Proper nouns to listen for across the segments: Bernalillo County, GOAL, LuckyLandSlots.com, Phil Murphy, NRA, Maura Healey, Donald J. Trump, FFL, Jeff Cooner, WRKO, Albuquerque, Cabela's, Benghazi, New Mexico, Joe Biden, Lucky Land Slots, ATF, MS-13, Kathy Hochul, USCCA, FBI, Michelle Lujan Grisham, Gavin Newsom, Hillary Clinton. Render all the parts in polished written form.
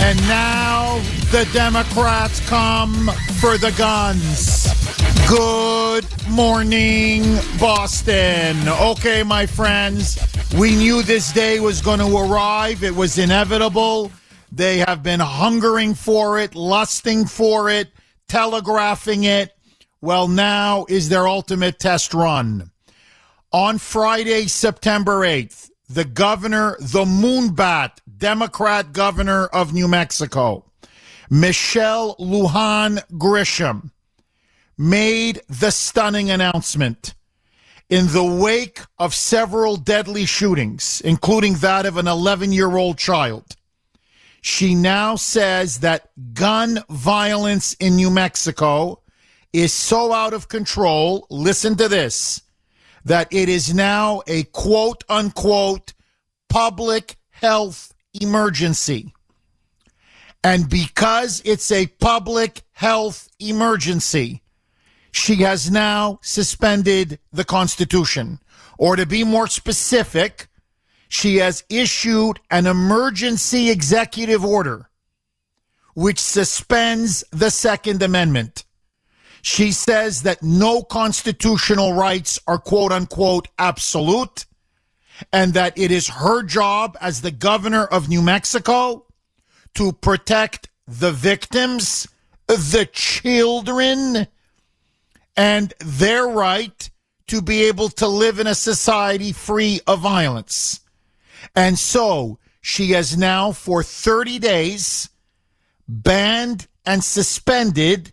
And now the Democrats come for the guns. Good morning, Boston. Okay, my friends, we knew this day was going to arrive. It was inevitable. They have been hungering for it, lusting for it, telegraphing it. Well, now is their ultimate test run. On Friday, September 8th, the governor, the moonbat, Democrat governor of New Mexico, Michelle Lujan Grisham, made the stunning announcement. In the wake of several deadly shootings, including that of an 11-year-old child, she now says that gun violence in New Mexico is so out of control, listen to this, that it is now a quote-unquote public health emergency. And because it's a public health emergency, she has now suspended the Constitution. Or to be more specific, she has issued an emergency executive order which suspends the Second Amendment. She says that no constitutional rights are quote-unquote absolute, and that it is her job as the governor of New Mexico to protect the victims, the children, and their right to be able to live in a society free of violence. And so she has now for 30 days banned and suspended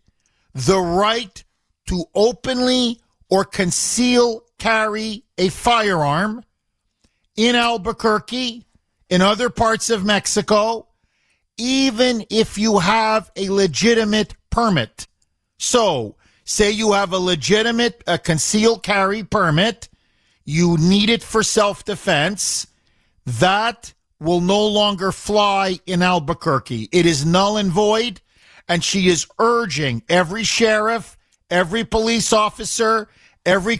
the right to openly or conceal carry a firearm in Albuquerque, in other parts of Mexico, even if you have a legitimate permit. So, say you have a legitimate concealed carry permit, you need it for self-defense, that will no longer fly in Albuquerque. It is null and void, and she is urging every sheriff, every police officer, every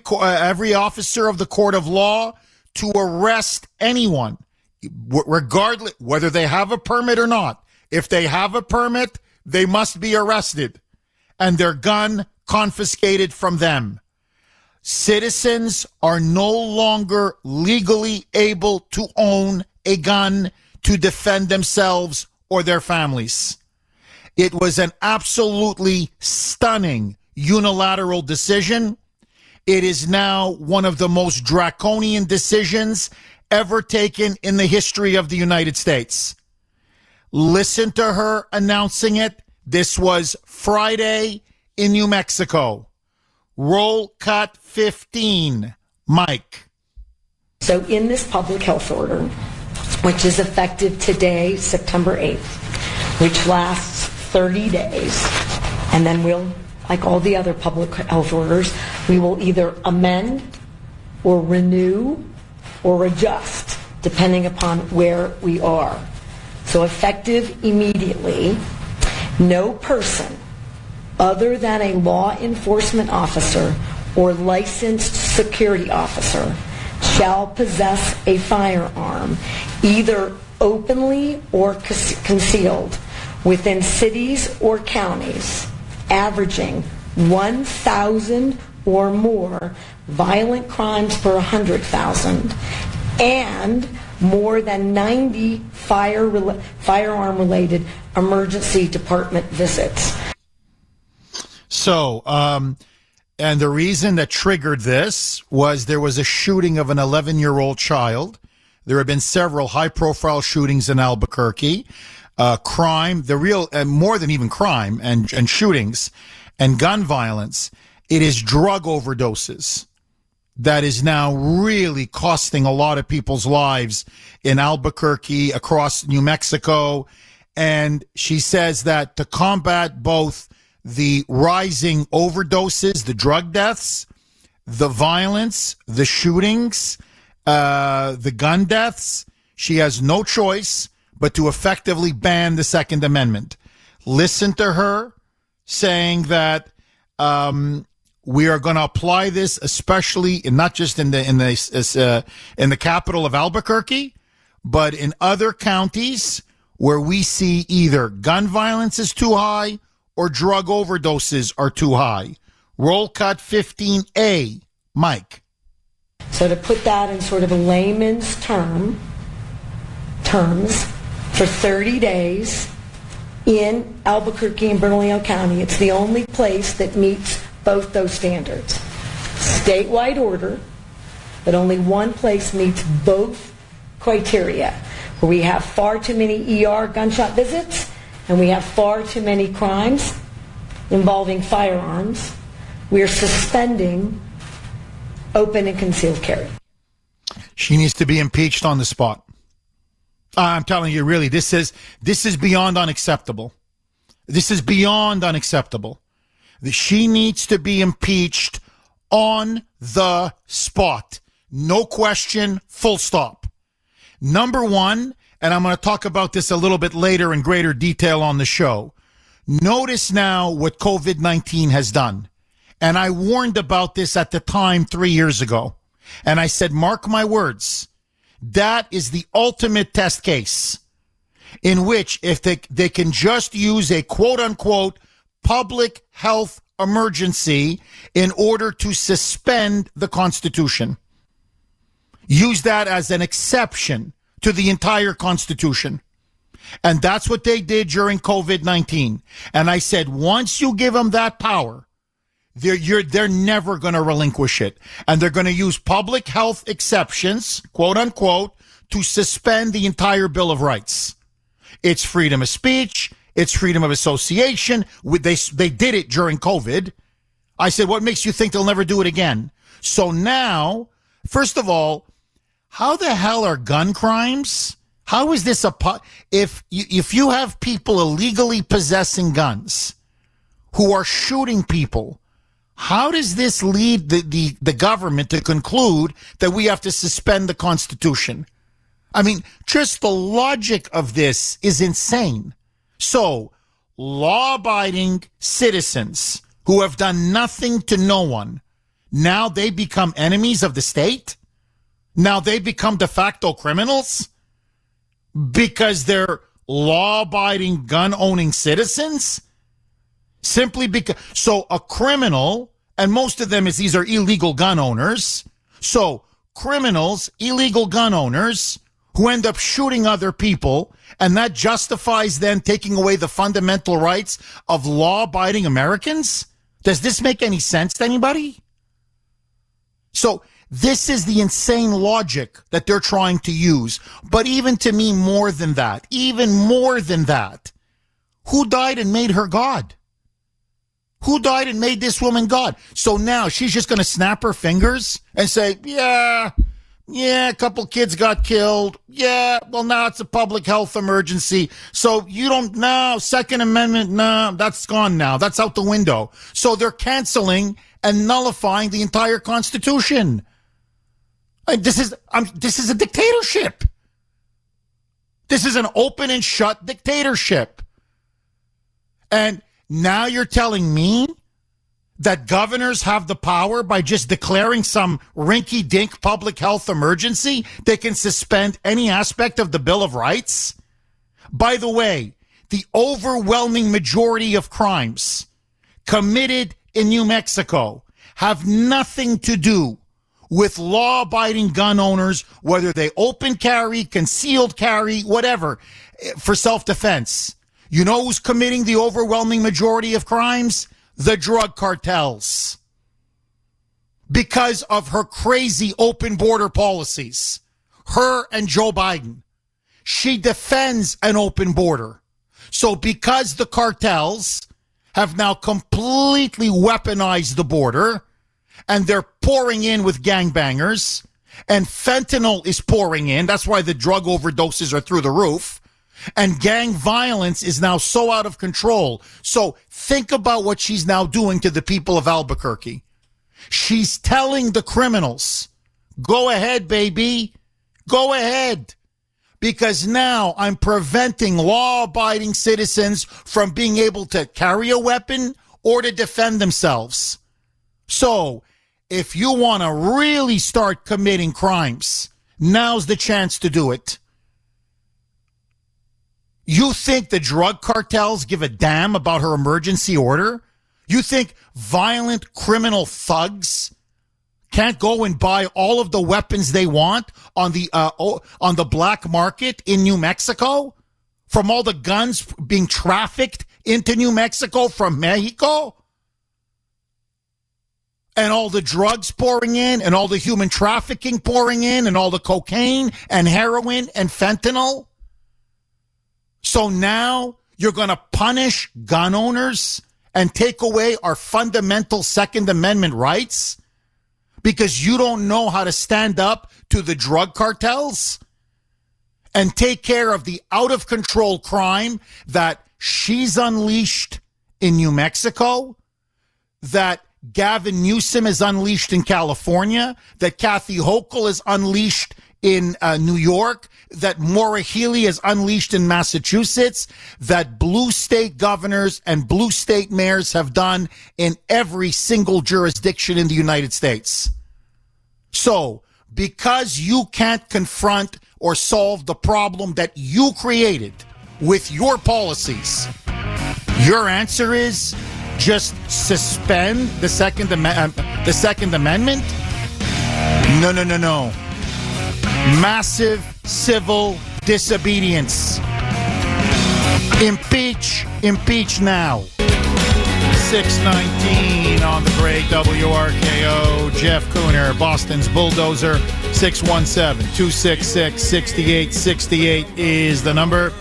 officer of the court of law to arrest anyone, regardless whether they have a permit or not. If they have a permit, they must be arrested and their gun confiscated from them. Citizens are no longer legally able to own a gun to defend themselves or their families. It was an absolutely stunning unilateral decision. It is now one of the most draconian decisions ever taken in the history of the United States. Listen to her announcing it. This was Friday in New Mexico. Roll cut 15. Mike. So in this public health order, which is effective today, September 8th, which lasts 30 days, and then we'll, like all the other public health orders, we will either amend or renew or adjust, depending upon where we are. So effective immediately, no person other than a law enforcement officer or licensed security officer shall possess a firearm, either openly or concealed, within cities or counties averaging 1,000 or more violent crimes per 100,000 and more than 90 firearm-related emergency department visits. So, and the reason that triggered this was there was a shooting of an 11-year-old child. There have been several high-profile shootings in Albuquerque. Crime, the real, and more than even crime, and shootings, and gun violence. It is drug overdoses that is now really costing a lot of people's lives in Albuquerque, across New Mexico, and she says that to combat both the rising overdoses, the drug deaths, the violence, the shootings, the gun deaths, she has no choice but to effectively ban the Second Amendment. Listen to her saying that we are going to apply this, especially in, not just in the capital of Albuquerque, but in other counties where we see either gun violence is too high or drug overdoses are too high. Roll Cut 15A, Mike. So to put that in sort of a layman's terms, for 30 days in Albuquerque and Bernalillo County, it's the only place that meets both those standards. Statewide order, but only one place meets both criteria, where we have far too many ER gunshot visits, and we have far too many crimes involving firearms. We are suspending open and concealed carry. She needs to be impeached on the spot. I'm telling you, really, this is beyond unacceptable. This is beyond unacceptable. She needs to be impeached on the spot. No question, full stop. Number one, and I'm going to talk about this a little bit later in greater detail on the show. Notice now what COVID-19 has done. And I warned about this at the time 3 years ago. And I said, mark my words, that is the ultimate test case in which if they can just use a quote-unquote public health emergency in order to suspend the Constitution. Use that as an exception to the entire Constitution. And that's what they did during COVID-19. And I said, once you give them that power, they're never going to relinquish it. And they're going to use public health exceptions, quote unquote, to suspend the entire Bill of Rights. It's freedom of speech. It's freedom of association. They did it during COVID. I said, what makes you think they'll never do it again? So now, first of all, how the hell are gun crimes? How is this if you have people illegally possessing guns who are shooting people, how does this lead the government to conclude that we have to suspend the Constitution? I mean, just the logic of this is insane. So, law-abiding citizens who have done nothing to no one, now they become enemies of the state? Now they become de facto criminals because they're law-abiding, gun-owning citizens? Simply because, so a criminal, and most of them is these are illegal gun owners, so criminals, illegal gun owners, who end up shooting other people, and that justifies then taking away the fundamental rights of law-abiding Americans? Does this make any sense to anybody? So, this is the insane logic that they're trying to use. But even to me, more than that, who died and made her God? Who died and made this woman God? So now she's just going to snap her fingers and say, yeah, a couple kids got killed. Yeah, well, now it's a public health emergency. So you don't, no, Second Amendment, no, that's gone now. That's out the window. So they're canceling and nullifying the entire Constitution. This is a dictatorship. This is an open and shut dictatorship. And now you're telling me that governors have the power by just declaring some rinky-dink public health emergency? They can suspend any aspect of the Bill of Rights? By the way, the overwhelming majority of crimes committed in New Mexico have nothing to do with law-abiding gun owners, whether they open carry, concealed carry, whatever, for self-defense. You know who's committing the overwhelming majority of crimes? The drug cartels. Because of her crazy open border policies. Her and Joe Biden. She defends an open border. So because the cartels have now completely weaponized the border, and they're pouring in with gangbangers, and fentanyl is pouring in, that's why the drug overdoses are through the roof. And gang violence is now so out of control. So think about what she's now doing to the people of Albuquerque. She's telling the criminals, go ahead, baby, go ahead. Because now I'm preventing law-abiding citizens from being able to carry a weapon or to defend themselves. So if you want to really start committing crimes, now's the chance to do it. You think the drug cartels give a damn about her emergency order? You think violent criminal thugs can't go and buy all of the weapons they want on the black market in New Mexico? From all the guns being trafficked into New Mexico from Mexico? And all the drugs pouring in, and all the human trafficking pouring in, and all the cocaine and heroin and fentanyl? So now you're going to punish gun owners and take away our fundamental Second Amendment rights because you don't know how to stand up to the drug cartels and take care of the out-of-control crime that she's unleashed in New Mexico, that Gavin Newsom is unleashed in California, that Kathy Hochul is unleashed in New York, that Maura Healey is unleashed in Massachusetts, that blue state governors and blue state mayors have done in every single jurisdiction in the United States. So, because you can't confront or solve the problem that you created with your policies, your answer is just suspend the Second Amendment? No, no, no, no. Massive civil disobedience. Impeach. Impeach now. 619 on the break. WRKO. Jeff Cooner, Boston's bulldozer. 617-266-6868 is the number.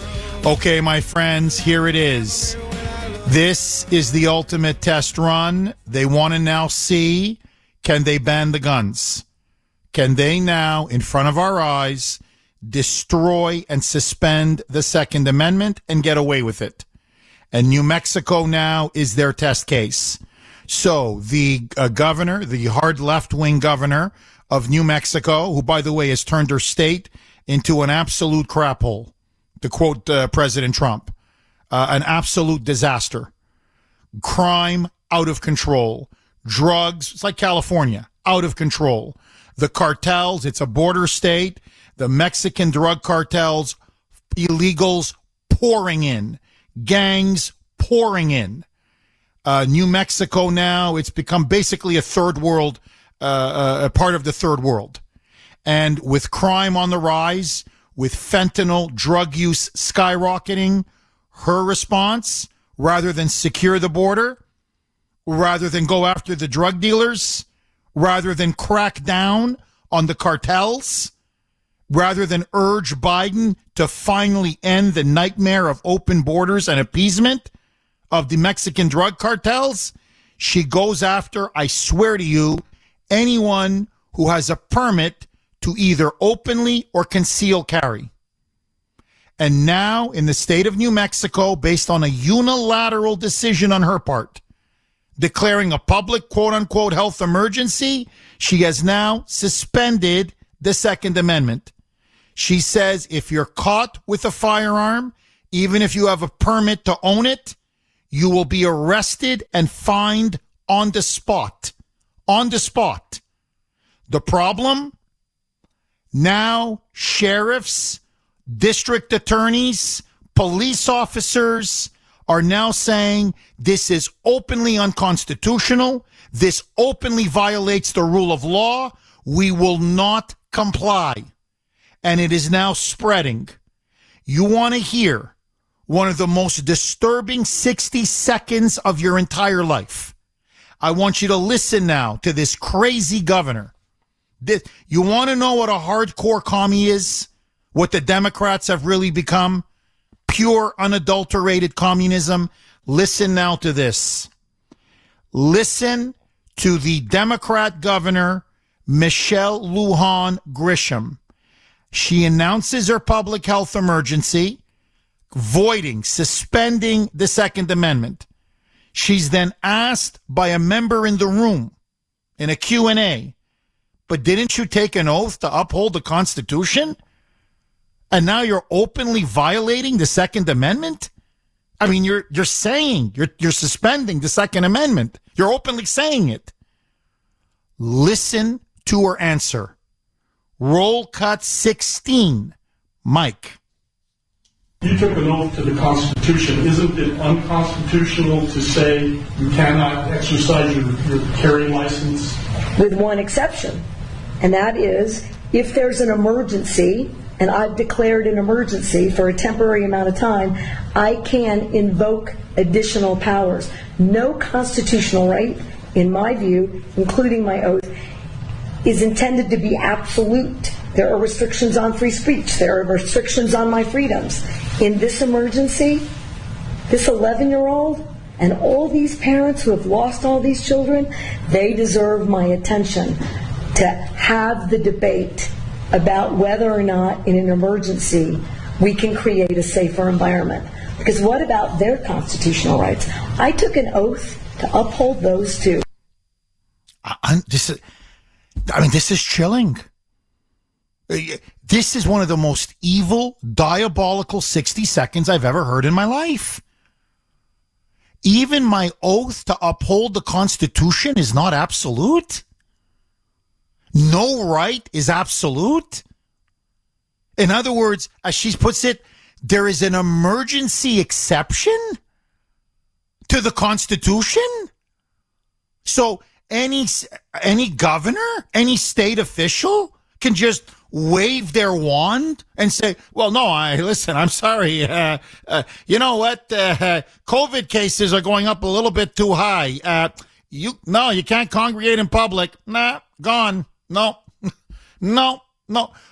Okay, my friends, here it is. This is the ultimate test run. They want to now see, can they ban the guns? Can they now, in front of our eyes, destroy and suspend the Second Amendment and get away with it? And New Mexico now is their test case. So the governor, the hard left-wing governor of New Mexico, who, by the way, has turned her state into an absolute crap hole, to quote President Trump, an absolute disaster. Crime out of control. Drugs, it's like California, out of control. The cartels, it's a border state. The Mexican drug cartels, illegals pouring in. Gangs pouring in. New Mexico now, it's become basically a third world, a part of the third world. And with crime on the rise, with fentanyl drug use skyrocketing, her response, rather than secure the border, rather than go after the drug dealers, rather than crack down on the cartels, rather than urge Biden to finally end the nightmare of open borders and appeasement of the Mexican drug cartels, she goes after, I swear to you, anyone who has a permit to either openly or conceal carry. And now in the state of New Mexico, based on a unilateral decision on her part, declaring a public, quote-unquote, health emergency, she has now suspended the Second Amendment. She says if you're caught with a firearm, even if you have a permit to own it, you will be arrested and fined on the spot. On the spot. The problem? Now sheriffs, district attorneys, police officers are now saying this is openly unconstitutional. This openly violates the rule of law. We will not comply. And it is now spreading. You want to hear one of the most disturbing 60 seconds of your entire life. I want you to listen now to this crazy governor. You want to know what a hardcore commie is? What the Democrats have really become? Pure, unadulterated communism. Listen now to this. Listen to the Democrat governor, Michelle Lujan Grisham. She announces her public health emergency. voiding, suspending the Second Amendment. She's then asked by a member in the room in a Q&A, but didn't you take an oath to uphold the Constitution? And now you're openly violating the Second Amendment? I mean, you're saying you're suspending the Second Amendment. You're openly saying it. Listen to her answer. Roll cut 16. Mike. You took an oath to the Constitution. Isn't it unconstitutional to say you cannot exercise your carrying license? With one exception, and that is if there's an emergency, and I've declared an emergency for a temporary amount of time, I can invoke additional powers. No constitutional right, in my view, including my oath, is intended to be absolute. There are restrictions on free speech. There are restrictions on my freedoms. In this emergency, this 11-year-old and all these parents who have lost all these children, they deserve my attention to have the debate about whether or not in an emergency we can create a safer environment. Because what about their constitutional rights? I took an oath to uphold those too. This is chilling. This is one of the most evil, diabolical 60 seconds I've ever heard in my life. Even my oath to uphold the Constitution is not absolute. No right is absolute. In other words, as she puts it, there is an emergency exception to the Constitution. So any governor, any state official can just wave their wand and say, well, no, I'm sorry. You know what? COVID cases are going up a little bit too high. You can't congregate in public. Nah, gone. No.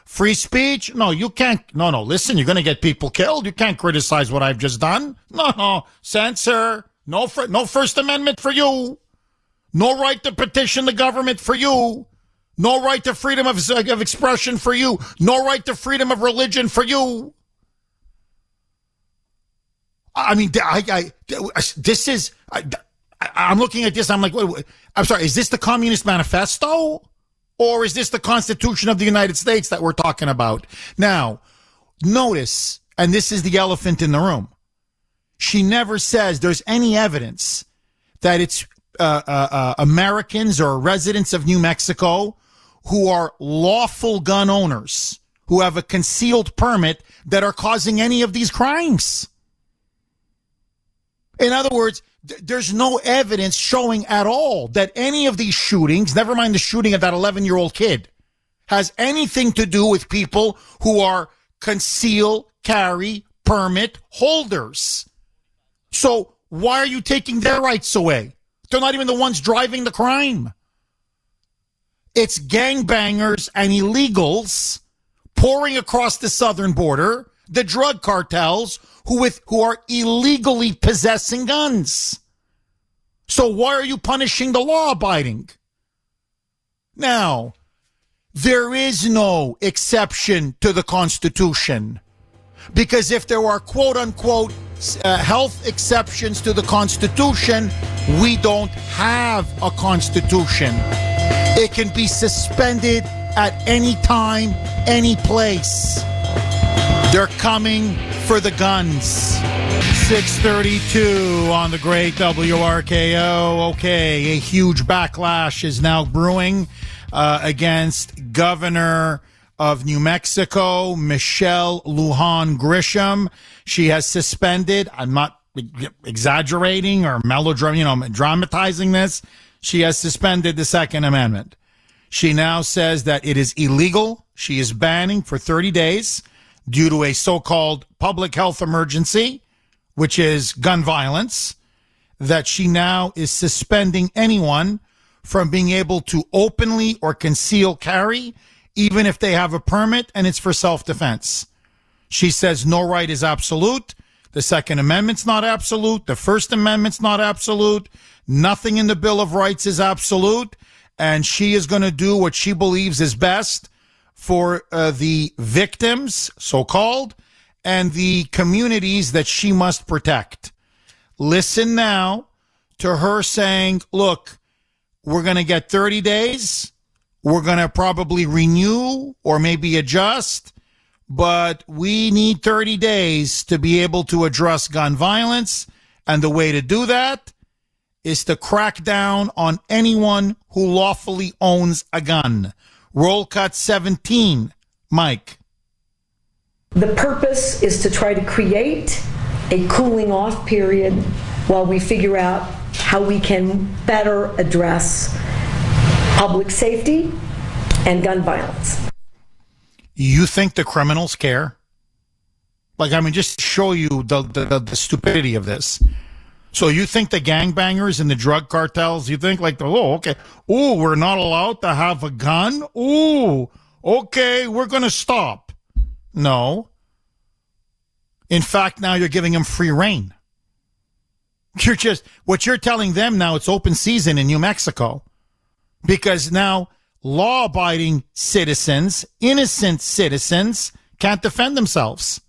Free speech? No, you can't. No, listen, you're going to get people killed. You can't criticize what I've just done. No, censor. No First Amendment for you. No right to petition the government for you. No right to freedom of expression for you. No right to freedom of religion for you. I mean, I'm looking at this. I'm like, wait, I'm sorry. Is this the Communist Manifesto? Or is this the Constitution of the United States that we're talking about? Now, notice, and this is the elephant in the room. She never says there's any evidence that it's Americans or residents of New Mexico who are lawful gun owners, who have a concealed permit, that are causing any of these crimes. In other words, there's no evidence showing at all that any of these shootings, never mind the shooting of that 11-year-old kid, has anything to do with people who are conceal carry permit holders. So why are you taking their rights away? They're not even the ones driving the crime. It's gangbangers and illegals pouring across the southern border, the drug cartels who are illegally possessing guns. So why are you punishing the law-abiding? Now, there is no exception to the Constitution, because if there are quote-unquote health exceptions to the Constitution, we don't have a Constitution. It can be suspended at any time, any place. They're coming for the guns. 6:32 on the great WRKO. Okay, a huge backlash is now brewing against Governor of New Mexico, Michelle Lujan Grisham. She has suspended, I'm not exaggerating or dramatizing this, she has suspended the Second Amendment. She now says that it is illegal. She is banning for 30 days due to a so-called public health emergency, which is gun violence, that she now is suspending anyone from being able to openly or conceal carry, even if they have a permit and it's for self-defense. She says no right is absolute. The Second Amendment's not absolute. The First Amendment's not absolute. Nothing in the Bill of Rights is absolute. And she is going to do what she believes is best for the victims, so-called, and the communities that she must protect. Listen now to her saying, look, we're going to get 30 days. We're going to probably renew or maybe adjust, but we need 30 days to be able to address gun violence. And the way to do that is to crack down on anyone who lawfully owns a gun. Roll cut 17, Mike. The purpose is to try to create a cooling off period while we figure out how we can better address public safety and gun violence. You think the criminals care? Like, I mean, just to show you the stupidity of this. So you think the gangbangers and the drug cartels, you think like, oh, okay, oh, we're not allowed to have a gun? Oh, okay, we're going to stop. No. In fact, now you're giving them free rein. You're just, what you're telling them now, it's open season in New Mexico. Because now law-abiding citizens, innocent citizens, can't defend themselves.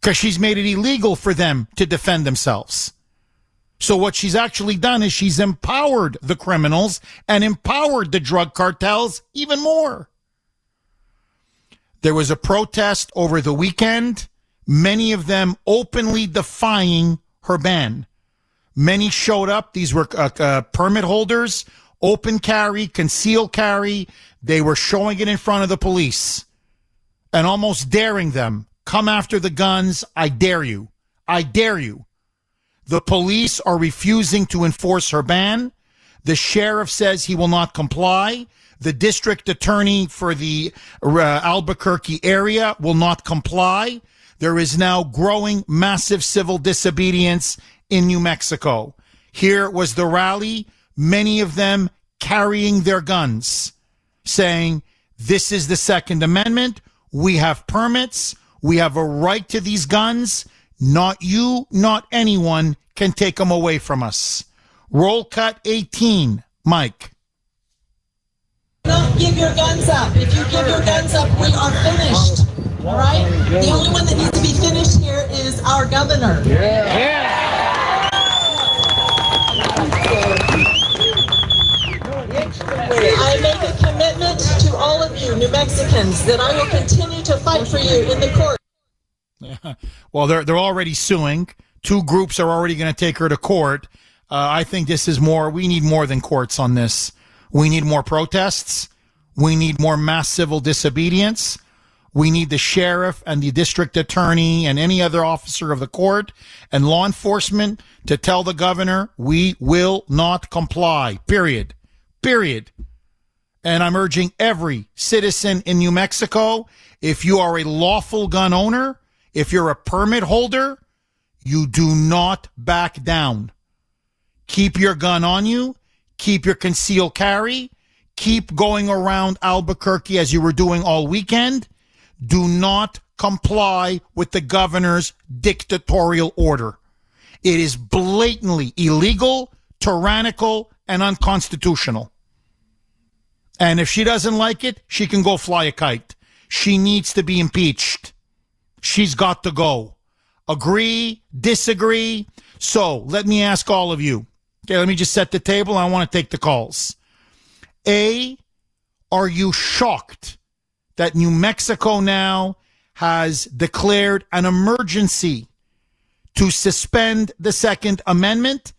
Because she's made it illegal for them to defend themselves. So what she's actually done is she's empowered the criminals and empowered the drug cartels even more. There was a protest over the weekend, many of them openly defying her ban. Many showed up. These were permit holders, open carry, conceal carry. They were showing it in front of the police and almost daring them. Come after the guns. I dare you. I dare you. The police are refusing to enforce her ban. The sheriff says he will not comply. The district attorney for the Albuquerque area will not comply. There is now growing massive civil disobedience in New Mexico. Here was the rally, many of them carrying their guns, saying, this is the Second Amendment. We have permits. We have a right to these guns. Not you, not anyone can take them away from us. Roll cut 18, Mike. Don't give your guns up. If you give your guns up, we are finished. All right? The only one that needs to be finished here is our governor. Yeah. I make a commitment to all of you, New Mexicans, that I will continue to fight for you in the court. Yeah. Well, they're already suing. Two groups are already going to take her to court. I think this is more. We need more than courts on this. We need more protests. We need more mass civil disobedience. We need the sheriff and the district attorney and any other officer of the court and law enforcement to tell the governor, we will not comply, period. Period. And I'm urging every citizen in New Mexico, if you are a lawful gun owner, if you're a permit holder, you do not back down. Keep your gun on you. Keep your concealed carry. Keep going around Albuquerque as you were doing all weekend. Do not comply with the governor's dictatorial order. It is blatantly illegal, tyrannical, and unconstitutional. And if she doesn't like it, she can go fly a kite. She needs to be impeached. She's got to go. Agree, disagree. So let me ask all of you. Okay, let me just set the table. I want to take the calls. A, are you shocked that New Mexico now has declared an emergency to suspend the Second Amendment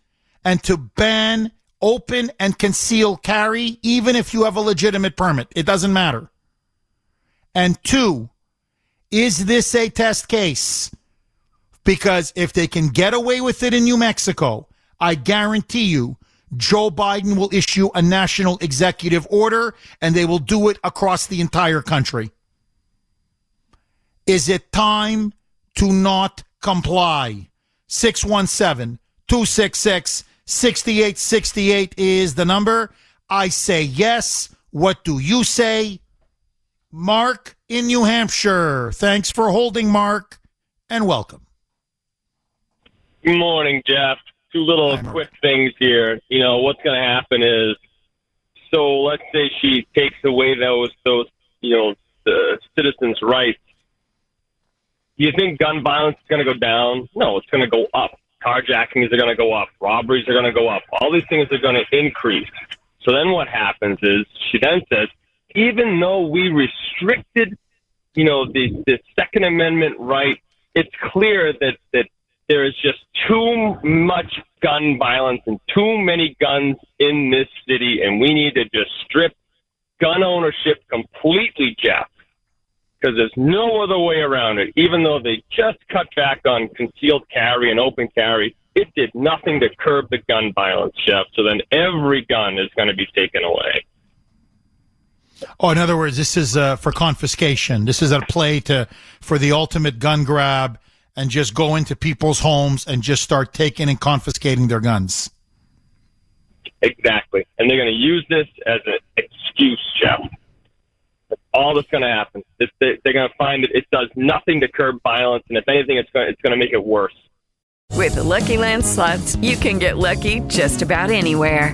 and to ban open and conceal carry, even if you have a legitimate permit? It doesn't matter. And two, is this a test case? Because if they can get away with it in New Mexico, I guarantee you Joe Biden will issue a national executive order and they will do it across the entire country. Is it time to not comply? 617-266-6868 is the number. I say yes. What do you say? Mark in New Hampshire. Thanks for holding, Mark, and welcome. Good morning, Jeff. Two little quick things here. You know, what's going to happen is, so let's say she takes away those the citizens' rights. Do you think gun violence is going to go down? No, it's going to go up. Carjackings are going to go up. Robberies are going to go up. All these things are going to increase. So then what happens is she then says, even though we restricted, you know, the Second Amendment right, it's clear that there is just too much gun violence and too many guns in this city, and we need to just strip gun ownership completely, Jeff, because there's no other way around it. Even though they just cut back on concealed carry and open carry, it did nothing to curb the gun violence, Jeff. So then every gun is going to be taken away. Oh, in other words, this is for confiscation. This is a play for the ultimate gun grab and just go into people's homes and just start taking and confiscating their guns. Exactly. And they're going to use this as an excuse, Jeff. That's all that's going to happen. They're going to find that it does nothing to curb violence, and if anything, it's going to make it worse. With the Lucky Land Slots, you can get lucky just about anywhere.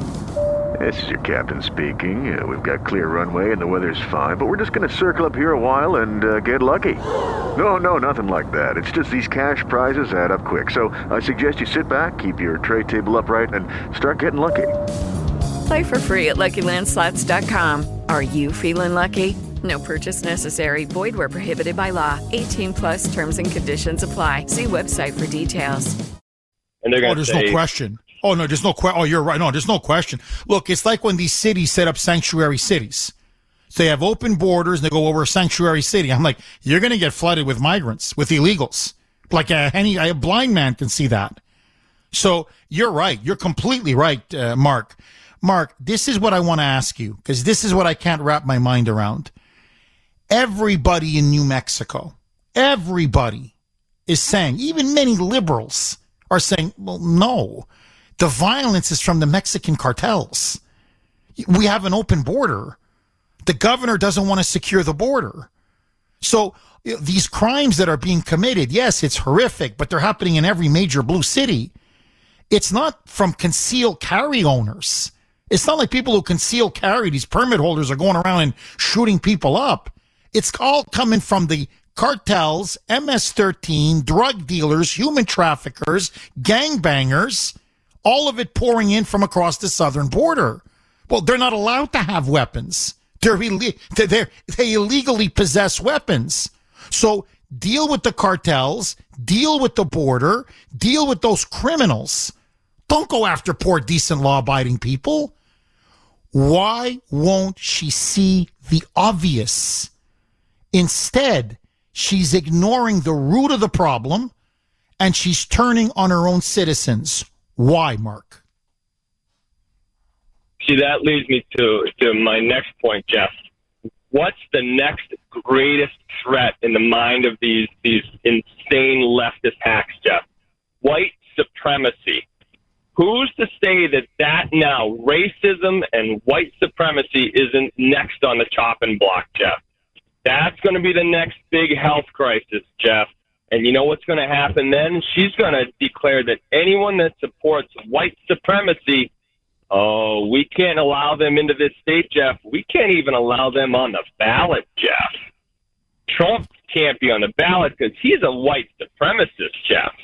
This is your captain speaking. We've got clear runway and the weather's fine, but we're just going to circle up here a while and get lucky. No, nothing like that. It's just these cash prizes add up quick. So I suggest you sit back, keep your tray table upright, and start getting lucky. Play for free at LuckyLandSlots.com. Are you feeling lucky? No purchase necessary. Void where prohibited by law. 18 plus terms and conditions apply. See website for details. And they're going to say, no question. Oh, no, there's no question. Oh, you're right. No, there's no question. Look, it's like when these cities set up sanctuary cities. So they have open borders, and they go over a sanctuary city. I'm like, you're going to get flooded with migrants, with illegals. Like a blind man can see that. So you're right. You're completely right, Mark. Mark, this is what I want to ask you, because this is what I can't wrap my mind around. Everybody in New Mexico, everybody is saying, even many liberals are saying, well, no. The violence is from the Mexican cartels. We have an open border. The governor doesn't want to secure the border. So these crimes that are being committed, yes, it's horrific, but they're happening in every major blue city. It's not from concealed carry owners. It's not like people who conceal carry, these permit holders, are going around and shooting people up. It's all coming from the cartels, MS-13, drug dealers, human traffickers, gangbangers, all of it pouring in from across the southern border. Well, they're not allowed to have weapons. They illegally possess weapons. So deal with the cartels, deal with the border, deal with those criminals. Don't go after poor, decent, law-abiding people. Why won't she see the obvious? Instead, she's ignoring the root of the problem, and she's turning on her own citizens. Why, Mark? See, that leads me to my next point, Jeff. What's the next greatest threat in the mind of these insane leftist hacks, Jeff? White supremacy. Who's to say that now, racism and white supremacy, isn't next on the chopping block, Jeff? That's going to be the next big health crisis, Jeff. And you know what's going to happen then? She's going to declare that anyone that supports white supremacy, oh, we can't allow them into this state, Jeff. We can't even allow them on the ballot, Jeff. Trump can't be on the ballot because he's a white supremacist, Jeff.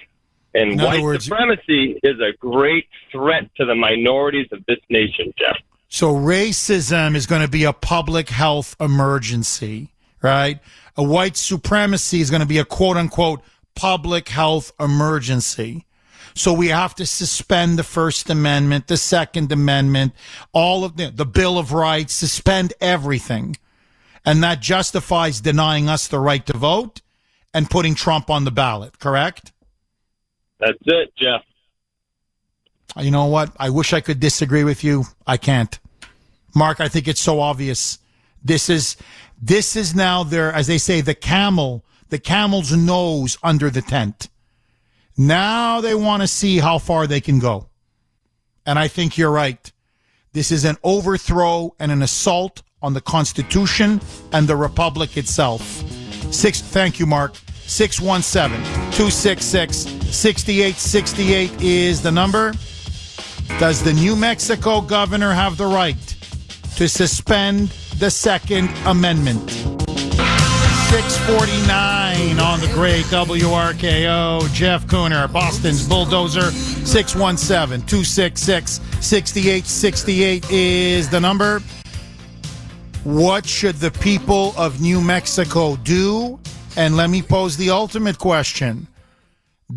And white supremacy is a great threat to the minorities of this nation, Jeff. So racism is going to be a public health emergency, right? A white supremacy is going to be a quote-unquote public health emergency. So we have to suspend the First Amendment, the Second Amendment, all of the Bill of Rights, suspend everything. And that justifies denying us the right to vote and putting Trump on the ballot, correct? That's it, Jeff. You know what? I wish I could disagree with you. I can't. Mark, I think it's so obvious. This is now their, as they say, the camel's nose under the tent. Now they want to see how far they can go. And I think you're right. This is an overthrow and an assault on the Constitution and the Republic itself. Thank you, Mark. 617-266-6868 is the number. Does the New Mexico governor have the right to suspend the Second Amendment? 649 on the great WRKO. Jeff Cooner, Boston's Bulldozer, 617-266-6868 is the number. What should the people of New Mexico do? And let me pose the ultimate question.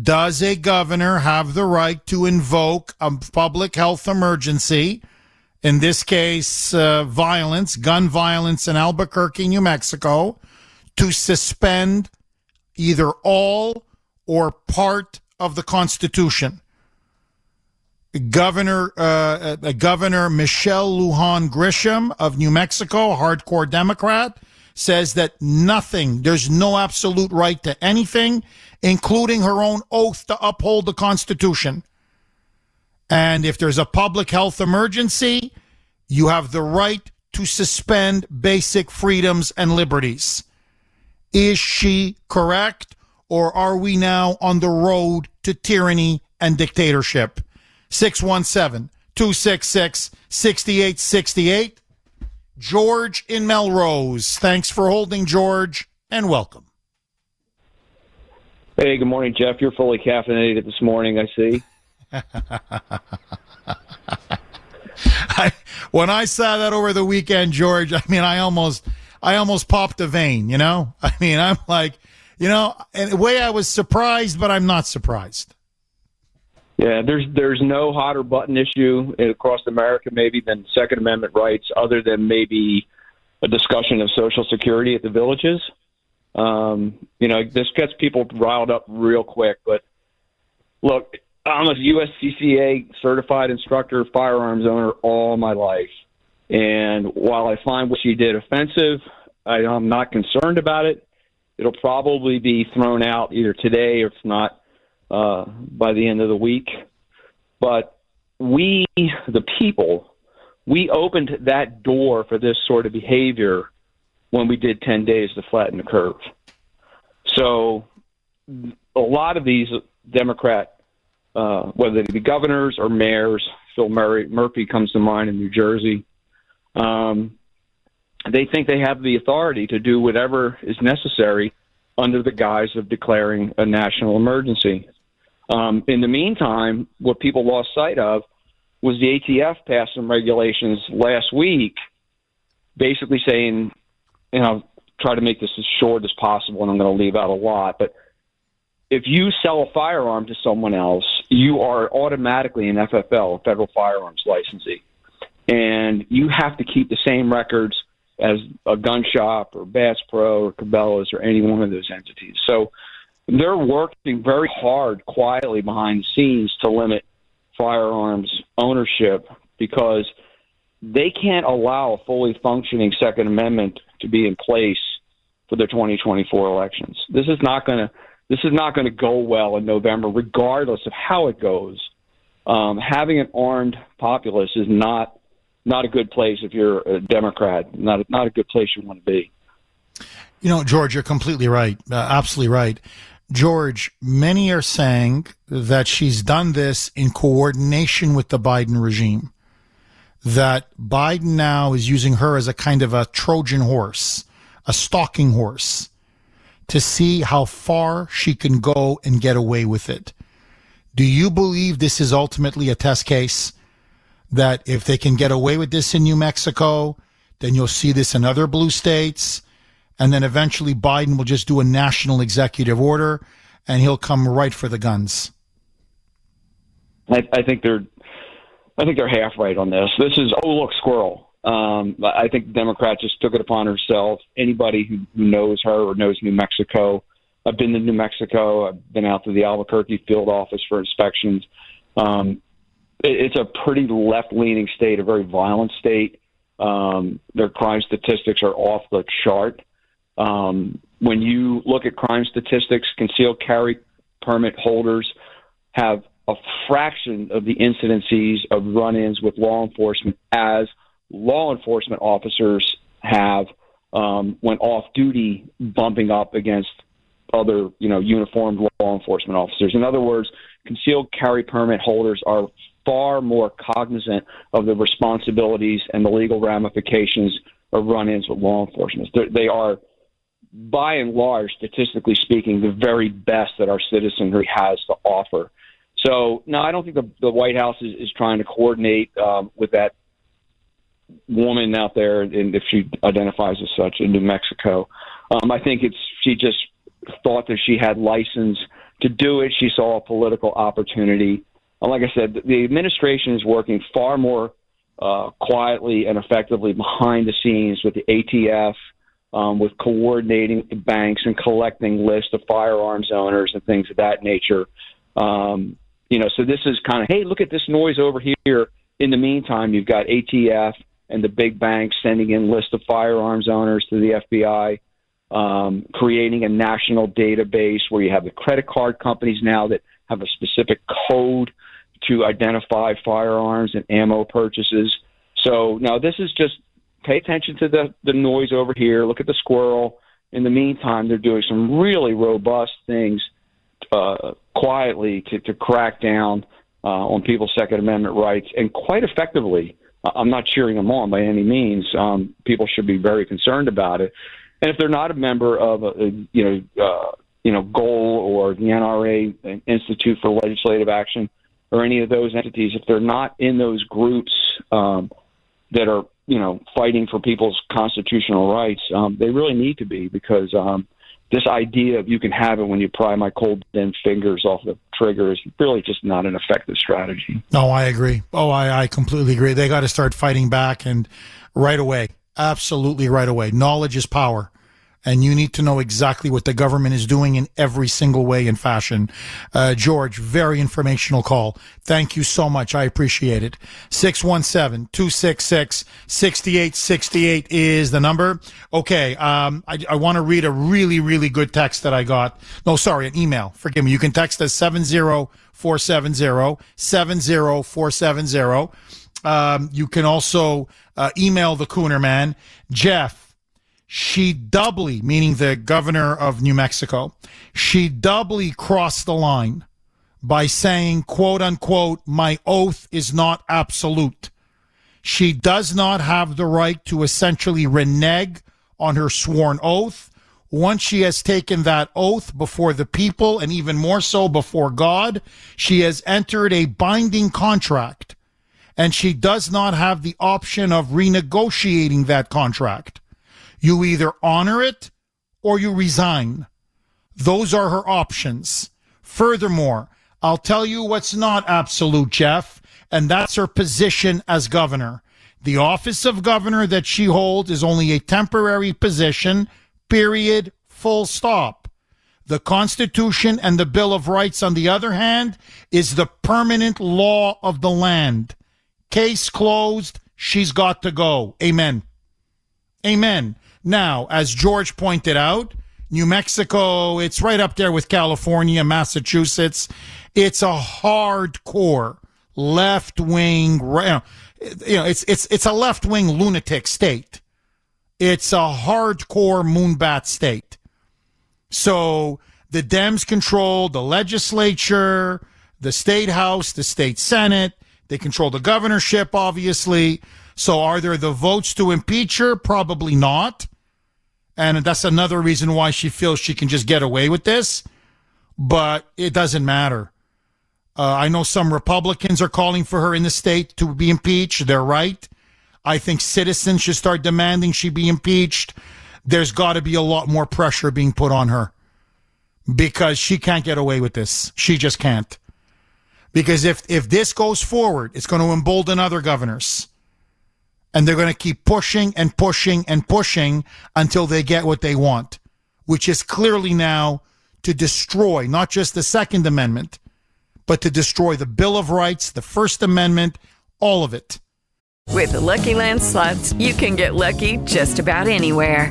Does a governor have the right to invoke a public health emergency? In this case, violence, gun violence in Albuquerque, New Mexico, to suspend either all or part of the Constitution. Governor Michelle Lujan Grisham of New Mexico, hardcore Democrat, says that nothing, there's no absolute right to anything, including her own oath to uphold the Constitution. And if there's a public health emergency, you have the right to suspend basic freedoms and liberties. Is she correct, or are we now on the road to tyranny and dictatorship? 617-266-6868. George in Melrose. Thanks for holding, George, and welcome. Hey, good morning, Jeff. You're fully caffeinated this morning, I see. When I saw that over the weekend, George, I mean, I almost popped a vein, you know? I mean, I'm like, you know, in a way I was surprised, but I'm not surprised. Yeah, there's no hotter button issue across America maybe than Second Amendment rights, other than maybe a discussion of Social Security at the villages. You know, this gets people riled up real quick. But look, I'm a USCCA certified instructor, firearms owner all my life. And while I find what she did offensive, I'm not concerned about it. It'll probably be thrown out either today or if not by the end of the week. But we, the people, we opened that door for this sort of behavior when we did 10 days to flatten the curve. So a lot of these Democrat, whether they be governors or mayors, Phil Murphy comes to mind in New Jersey, they think they have the authority to do whatever is necessary under the guise of declaring a national emergency. In the meantime, what people lost sight of was the ATF passed some regulations last week basically saying, and I'll try to make this as short as possible, and I'm going to leave out a lot, but if you sell a firearm to someone else, you are automatically an FFL, federal firearms licensee, and you have to keep the same records as a gun shop or Bass Pro or Cabela's or any one of those entities. So they're working very hard quietly behind the scenes to limit firearms ownership because they can't allow a fully functioning Second Amendment to be in place for the 2024 elections. This is not going to go well in November, regardless of how it goes. Having an armed populace is not a good place if you're a Democrat, not a good place you want to be. You know, George, you're completely right, absolutely right. George, many are saying that she's done this in coordination with the Biden regime, that Biden now is using her as a kind of a Trojan horse, a stalking horse, to see how far she can go and get away with it. Do you believe this is ultimately a test case? That if they can get away with this in New Mexico, then you'll see this in other blue states. And then eventually Biden will just do a national executive order and he'll come right for the guns. I think they're half right on this. This is, oh, look, squirrel. I think the Democrat just took it upon herself. Anybody who knows her or knows New Mexico, I've been to New Mexico. I've been out to the Albuquerque field office for inspections. It's a pretty left-leaning state, a very violent state. Their crime statistics are off the chart. When you look at crime statistics, concealed carry permit holders have a fraction of the incidences of run-ins with law enforcement as law enforcement officers have when off-duty bumping up against other, you know, uniformed law enforcement officers. In other words, concealed carry permit holders are far more cognizant of the responsibilities and the legal ramifications of run-ins with law enforcement. They are by and large, statistically speaking, the very best that our citizenry has to offer. So, no, I don't think the White House is trying to coordinate with that woman out there, and if she identifies as such, in New Mexico. I think she just thought that she had license to do it. She saw a political opportunity. Like I said, the administration is working far more quietly and effectively behind the scenes with the ATF, with coordinating banks and collecting lists of firearms owners and things of that nature. So this is kind of, hey, look at this noise over here. In the meantime, you've got ATF and the big banks sending in lists of firearms owners to the FBI, creating a national database where you have the credit card companies now that have a specific code to identify firearms and ammo purchases. So now this is just pay attention to the noise over here. Look at the squirrel. In the meantime, they're doing some really robust things quietly to crack down on people's Second Amendment rights, and quite effectively. I'm not cheering them on by any means. People should be very concerned about it. And if they're not a member of GOAL or the NRA, Institute for Legislative Action, or any of those entities, if they're not in those groups that are, fighting for people's constitutional rights, they really need to be, because this idea of you can have it when you pry my cold, thin fingers off the trigger is really just not an effective strategy. No, I agree. Oh, I completely agree. They got to start fighting back, and right away. Absolutely right away. Knowledge is power. And you need to know exactly what the government is doing in every single way and fashion. George, very informational call. Thank you so much. I appreciate it. 617-266-6868 is the number. Okay, I want to read a really, really good text that I got. No, sorry, an email. Forgive me. You can text us 70470. You can also email the Cooner man, Jeff. She doubly, meaning the governor of New Mexico, she doubly crossed the line by saying, quote unquote, my oath is not absolute. She does not have the right to essentially renege on her sworn oath. Once she has taken that oath before the people, and even more so before God, she has entered a binding contract, and she does not have the option of renegotiating that contract. You either honor it or you resign. Those are her options. Furthermore, I'll tell you what's not absolute, Jeff, and that's her position as governor. The office of governor that she holds is only a temporary position, period, full stop. The Constitution and the Bill of Rights, on the other hand, is the permanent law of the land. Case closed. She's got to go. Amen. Amen. Now, as George pointed out, New Mexico, it's right up there with California, Massachusetts. It's a hardcore left-wing, it's a left-wing lunatic state. It's a hardcore moonbat state. So the Dems control the legislature, the state house, the state senate. They control the governorship, obviously. So are there the votes to impeach her? Probably not. And that's another reason why she feels she can just get away with this. But it doesn't matter. I know some Republicans are calling for her in the state to be impeached. They're right. I think citizens should start demanding she be impeached. There's got to be a lot more pressure being put on her, because she can't get away with this. She just can't. Because if this goes forward, it's going to embolden other governors. And they're going to keep pushing and pushing and pushing until they get what they want, which is clearly now to destroy not just the Second Amendment, but to destroy the Bill of Rights, the First Amendment, all of it. With the Lucky Land Slots, you can get lucky just about anywhere.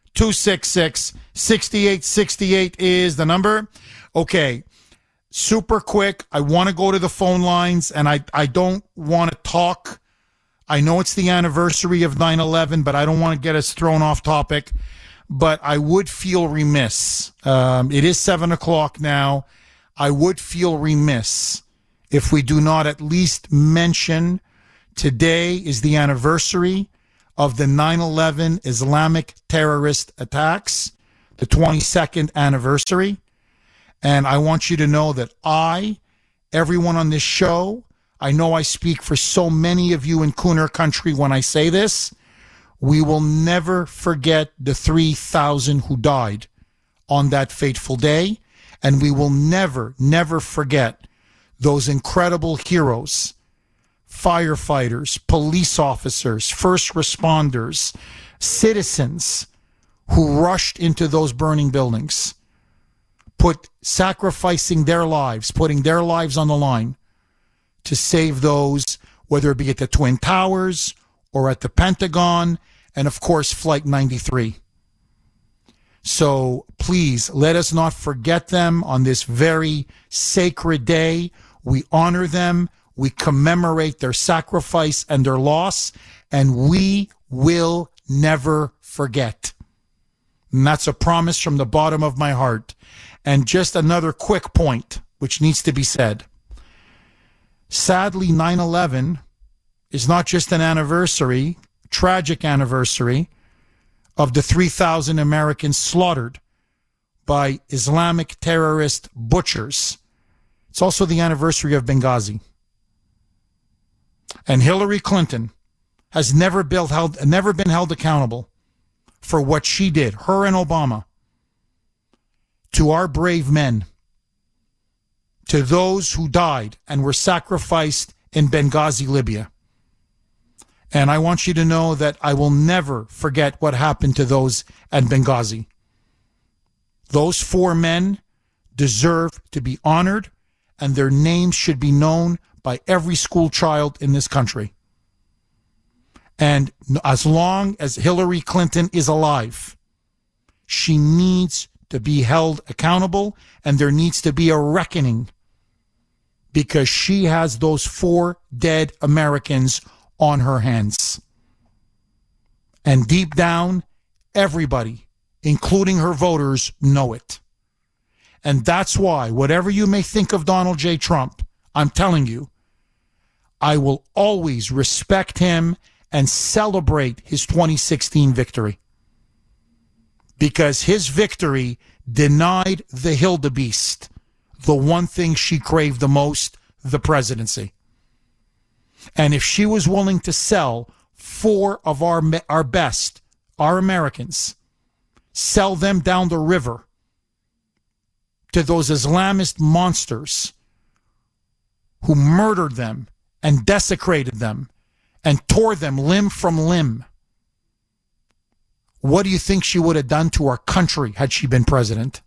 266-6868 is the number. Okay, super quick. I want to go to the phone lines, and I don't want to talk. I know it's the anniversary of 9/11, but I don't want to get us thrown off topic. But I would feel remiss. It is 7 o'clock now. I would feel remiss if we do not at least mention today is the anniversary of the 9/11 Islamic terrorist attacks, the 22nd anniversary. And I want you to know that everyone on this show, I know I speak for so many of you in Cooner country when I say this, we will never forget the 3,000 who died on that fateful day. And we will never, never forget those incredible heroes, firefighters, police officers, first responders, citizens who rushed into those burning buildings, sacrificing their lives, putting their lives on the line to save those, whether it be at the Twin Towers or at the Pentagon, and of course, Flight 93. So please, let us not forget them on this very sacred day. We honor them. We commemorate their sacrifice and their loss, and we will never forget. And that's a promise from the bottom of my heart. And just another quick point, which needs to be said. Sadly, 9/11 is not just an anniversary, tragic anniversary, of the 3,000 Americans slaughtered by Islamic terrorist butchers. It's also the anniversary of Benghazi. And Hillary Clinton has never been held accountable for what she did, her and Obama, to our brave men, to those who died and were sacrificed in Benghazi, Libya. And I want you to know that I will never forget what happened to those at Benghazi. Those four men deserve to be honored, and their names should be known by every school child in this country. And as long as Hillary Clinton is alive, she needs to be held accountable, and there needs to be a reckoning, because she has those four dead Americans on her hands. And deep down, everybody, including her voters, know it. And that's why, whatever you may think of Donald J. Trump, I'm telling you, I will always respect him and celebrate his 2016 victory. Because his victory denied the Hildebeest the one thing she craved the most, the presidency. And if she was willing to sell four of our best, our Americans, sell them down the river to those Islamist monsters who murdered them and desecrated them and tore them limb from limb, what do you think she would have done to our country had she been president?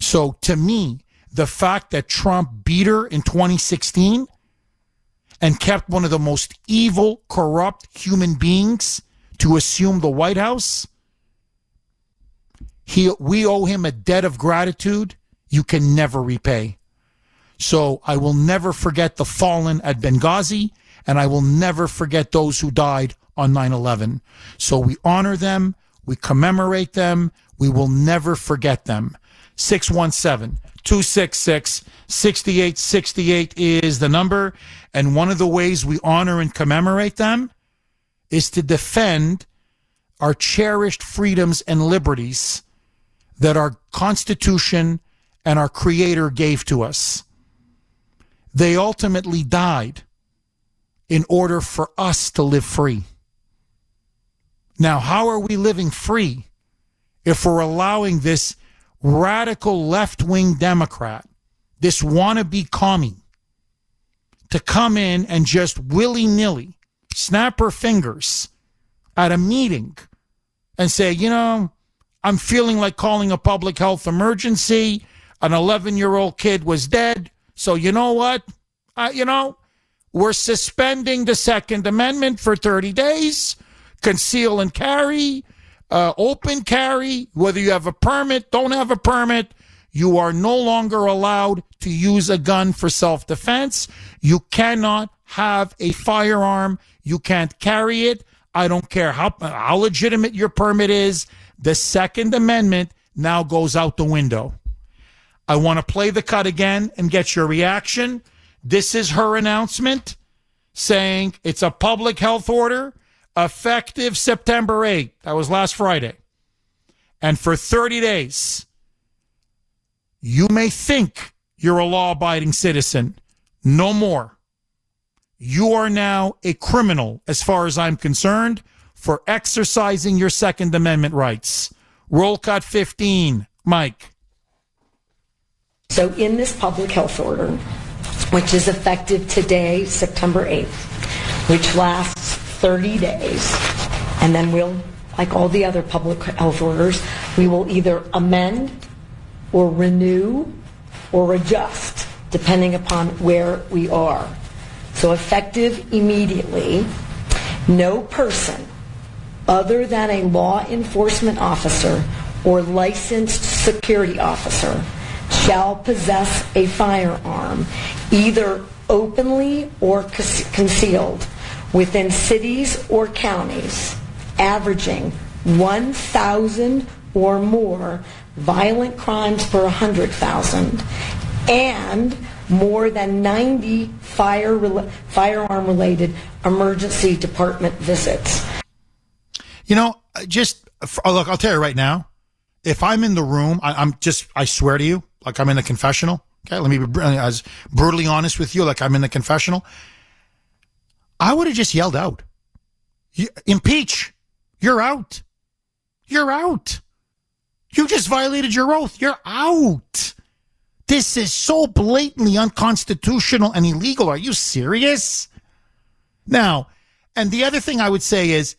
So to me, the fact that Trump beat her in 2016 and kept one of the most evil, corrupt human beings to assume the White House, we owe him a debt of gratitude you can never repay. So I will never forget the fallen at Benghazi, and I will never forget those who died on 9/11. So we honor them, we commemorate them, we will never forget them. 617-266-6868 is the number, and one of the ways we honor and commemorate them is to defend our cherished freedoms and liberties that our Constitution and our Creator gave to us. They ultimately died in order for us to live free. Now, how are we living free if we're allowing this radical left-wing Democrat, this wannabe commie, to come in and just willy-nilly snap her fingers at a meeting and say, you know, I'm feeling like calling a public health emergency. An 11-year-old kid was dead. So you know what? We're suspending the Second Amendment for 30 days, conceal and carry, open carry, whether you have a permit, don't have a permit, you are no longer allowed to use a gun for self-defense. You cannot have a firearm. You can't carry it. I don't care how legitimate your permit is. The Second Amendment now goes out the window. I want to play the cut again and get your reaction. This is her announcement saying it's a public health order effective September 8th. That was last Friday. And for 30 days, you may think you're a law-abiding citizen. No more. You are now a criminal, as far as I'm concerned, for exercising your Second Amendment rights. Roll cut 15. Mike. So in this public health order, which is effective today, September 8th, which lasts 30 days, and then we'll, like all the other public health orders, we will either amend or renew or adjust, depending upon where we are. So effective immediately, no person other than a law enforcement officer or licensed security officer shall possess a firearm, either openly or concealed, within cities or counties, averaging 1,000 or more violent crimes per 100,000, and more than 90 firearm-related emergency department visits. You know, look, I'll tell you right now, if I'm in the room, I swear to you, like I'm in the confessional, okay? Let me be as brutally honest with you, like I'm in the confessional. I would have just yelled out, impeach, you're out. You're out. You just violated your oath. You're out. This is so blatantly unconstitutional and illegal. Are you serious? Now, and the other thing I would say is,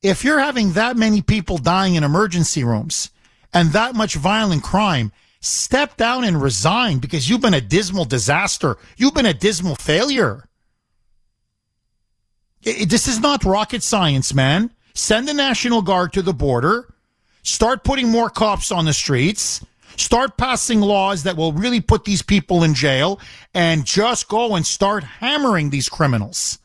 if you're having that many people dying in emergency rooms and that much violent crime, step down and resign because you've been a dismal disaster. You've been a dismal failure. This is not rocket science, man. Send the National Guard to the border. Start putting more cops on the streets. Start passing laws that will really put these people in jail, and just go and start hammering these criminals.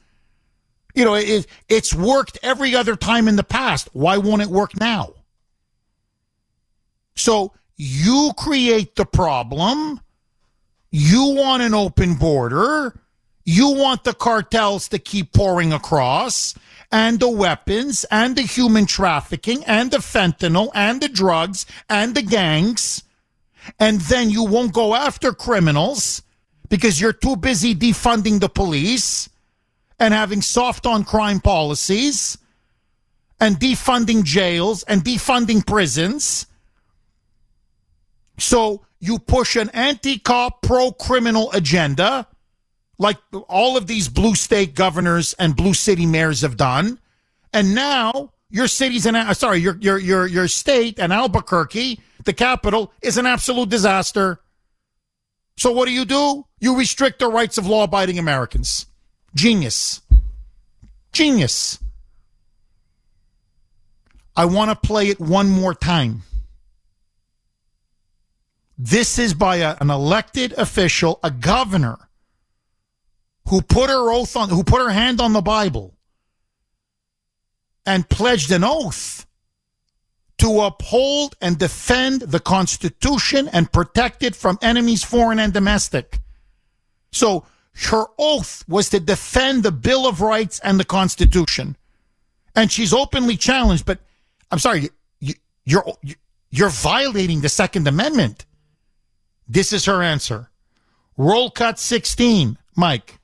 You know, it's worked every other time in the past. Why won't it work now? So you create the problem. You want an open border. You want the cartels to keep pouring across, and the weapons, and the human trafficking, and the fentanyl, and the drugs, and the gangs. And then you won't go after criminals because you're too busy defunding the police and having soft on crime policies and defunding jails and defunding prisons. So you push an anti-cop, pro-criminal agenda like all of these blue state governors and blue city mayors have done. And now your cities and your state and Albuquerque, the capital, is an absolute disaster. So what do? You restrict the rights of law-abiding Americans. Genius. Genius. I want to play it one more time. This is by an elected official, a governor, who put her oath on, who put her hand on the Bible and pledged an oath to uphold and defend the Constitution and protect it from enemies, foreign and domestic. So her oath was to defend the Bill of Rights and the Constitution. And she's openly challenged, but I'm sorry, you're violating the Second Amendment. This is her answer. Roll cut 16. Mike.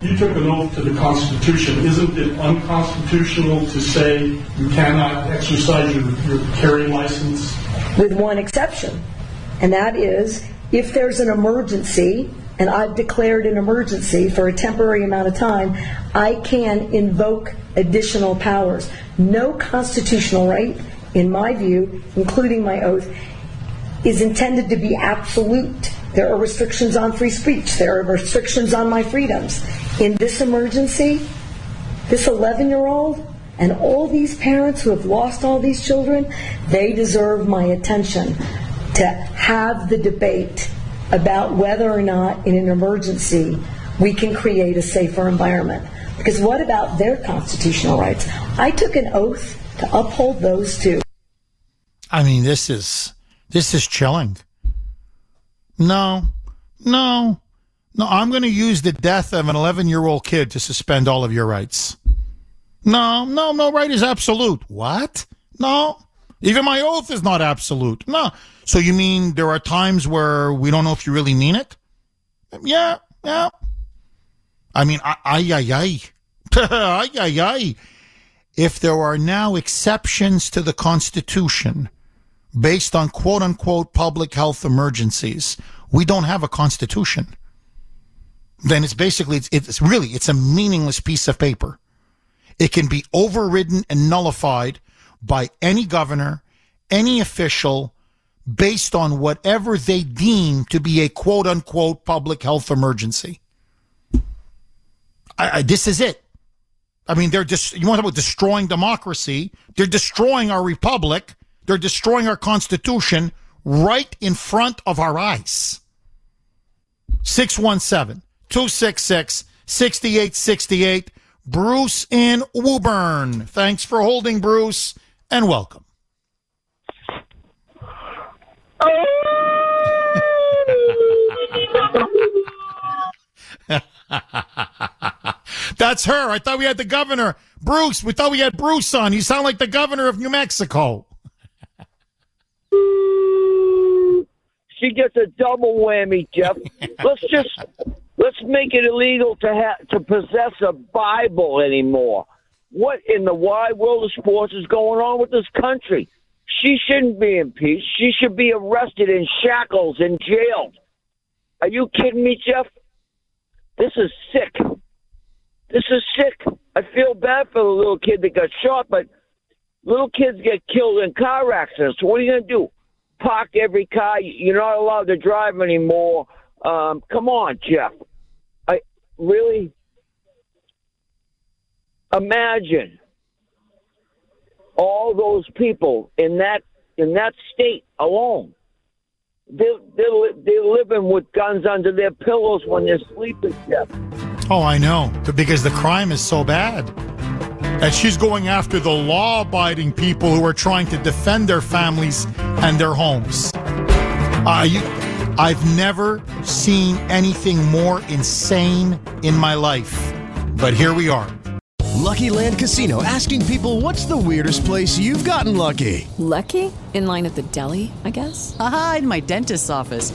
You took an oath to the Constitution. Isn't it unconstitutional to say you cannot exercise your carry license? With one exception, and that is if there's an emergency, and I've declared an emergency for a temporary amount of time, I can invoke additional powers. No constitutional right, in my view, including my oath, is intended to be absolute. There are restrictions on free speech. There are restrictions on my freedoms. In this emergency, this 11-year-old And all these parents who have lost all these children, they deserve my attention to have the debate about whether or not in an emergency we can create a safer environment. Because what about their constitutional rights? I took an oath to uphold those too. I mean, this is chilling. No, I'm going to use the death of an 11-year-old kid to suspend all of your rights. No, right is absolute. What? No, even my oath is not absolute. No. So you mean there are times where we don't know if you really mean it? Yeah. I mean, if there are now exceptions to the Constitution based on quote-unquote public health emergencies, we don't have a Constitution. Then it's basically, it's really a meaningless piece of paper. It can be overridden and nullified by any governor, any official, based on whatever they deem to be a quote-unquote public health emergency. This is it. I mean, they're just, you want to talk about destroying democracy, they're destroying our republic, they're destroying our Constitution right in front of our eyes. 617-266-6868. Bruce in Woburn. Thanks for holding, Bruce, and welcome. That's her. I thought we had the governor. Bruce, we thought we had Bruce on. You sound like the governor of New Mexico. She gets a double whammy, Jeff. Let's make it illegal to possess a Bible anymore. What in the wide world of sports is going on with this country? She shouldn't be impeached. She should be arrested in shackles and jailed. Are you kidding me, Jeff? This is sick. This is sick. I feel bad for the little kid that got shot, but little kids get killed in car accidents. What are you going to do? Park every car? You're not allowed to drive anymore. Come on, Jeff. I really imagine all those people in that state alone. They're living with guns under their pillows when they're sleeping, Jeff. Oh, I know, because the crime is so bad. And she's going after the law-abiding people who are trying to defend their families and their homes. I've never seen anything more insane in my life. But here we are. Lucky Land Casino, asking people, what's the weirdest place you've gotten lucky? Lucky? In line at the deli, I guess? Aha, in my dentist's office.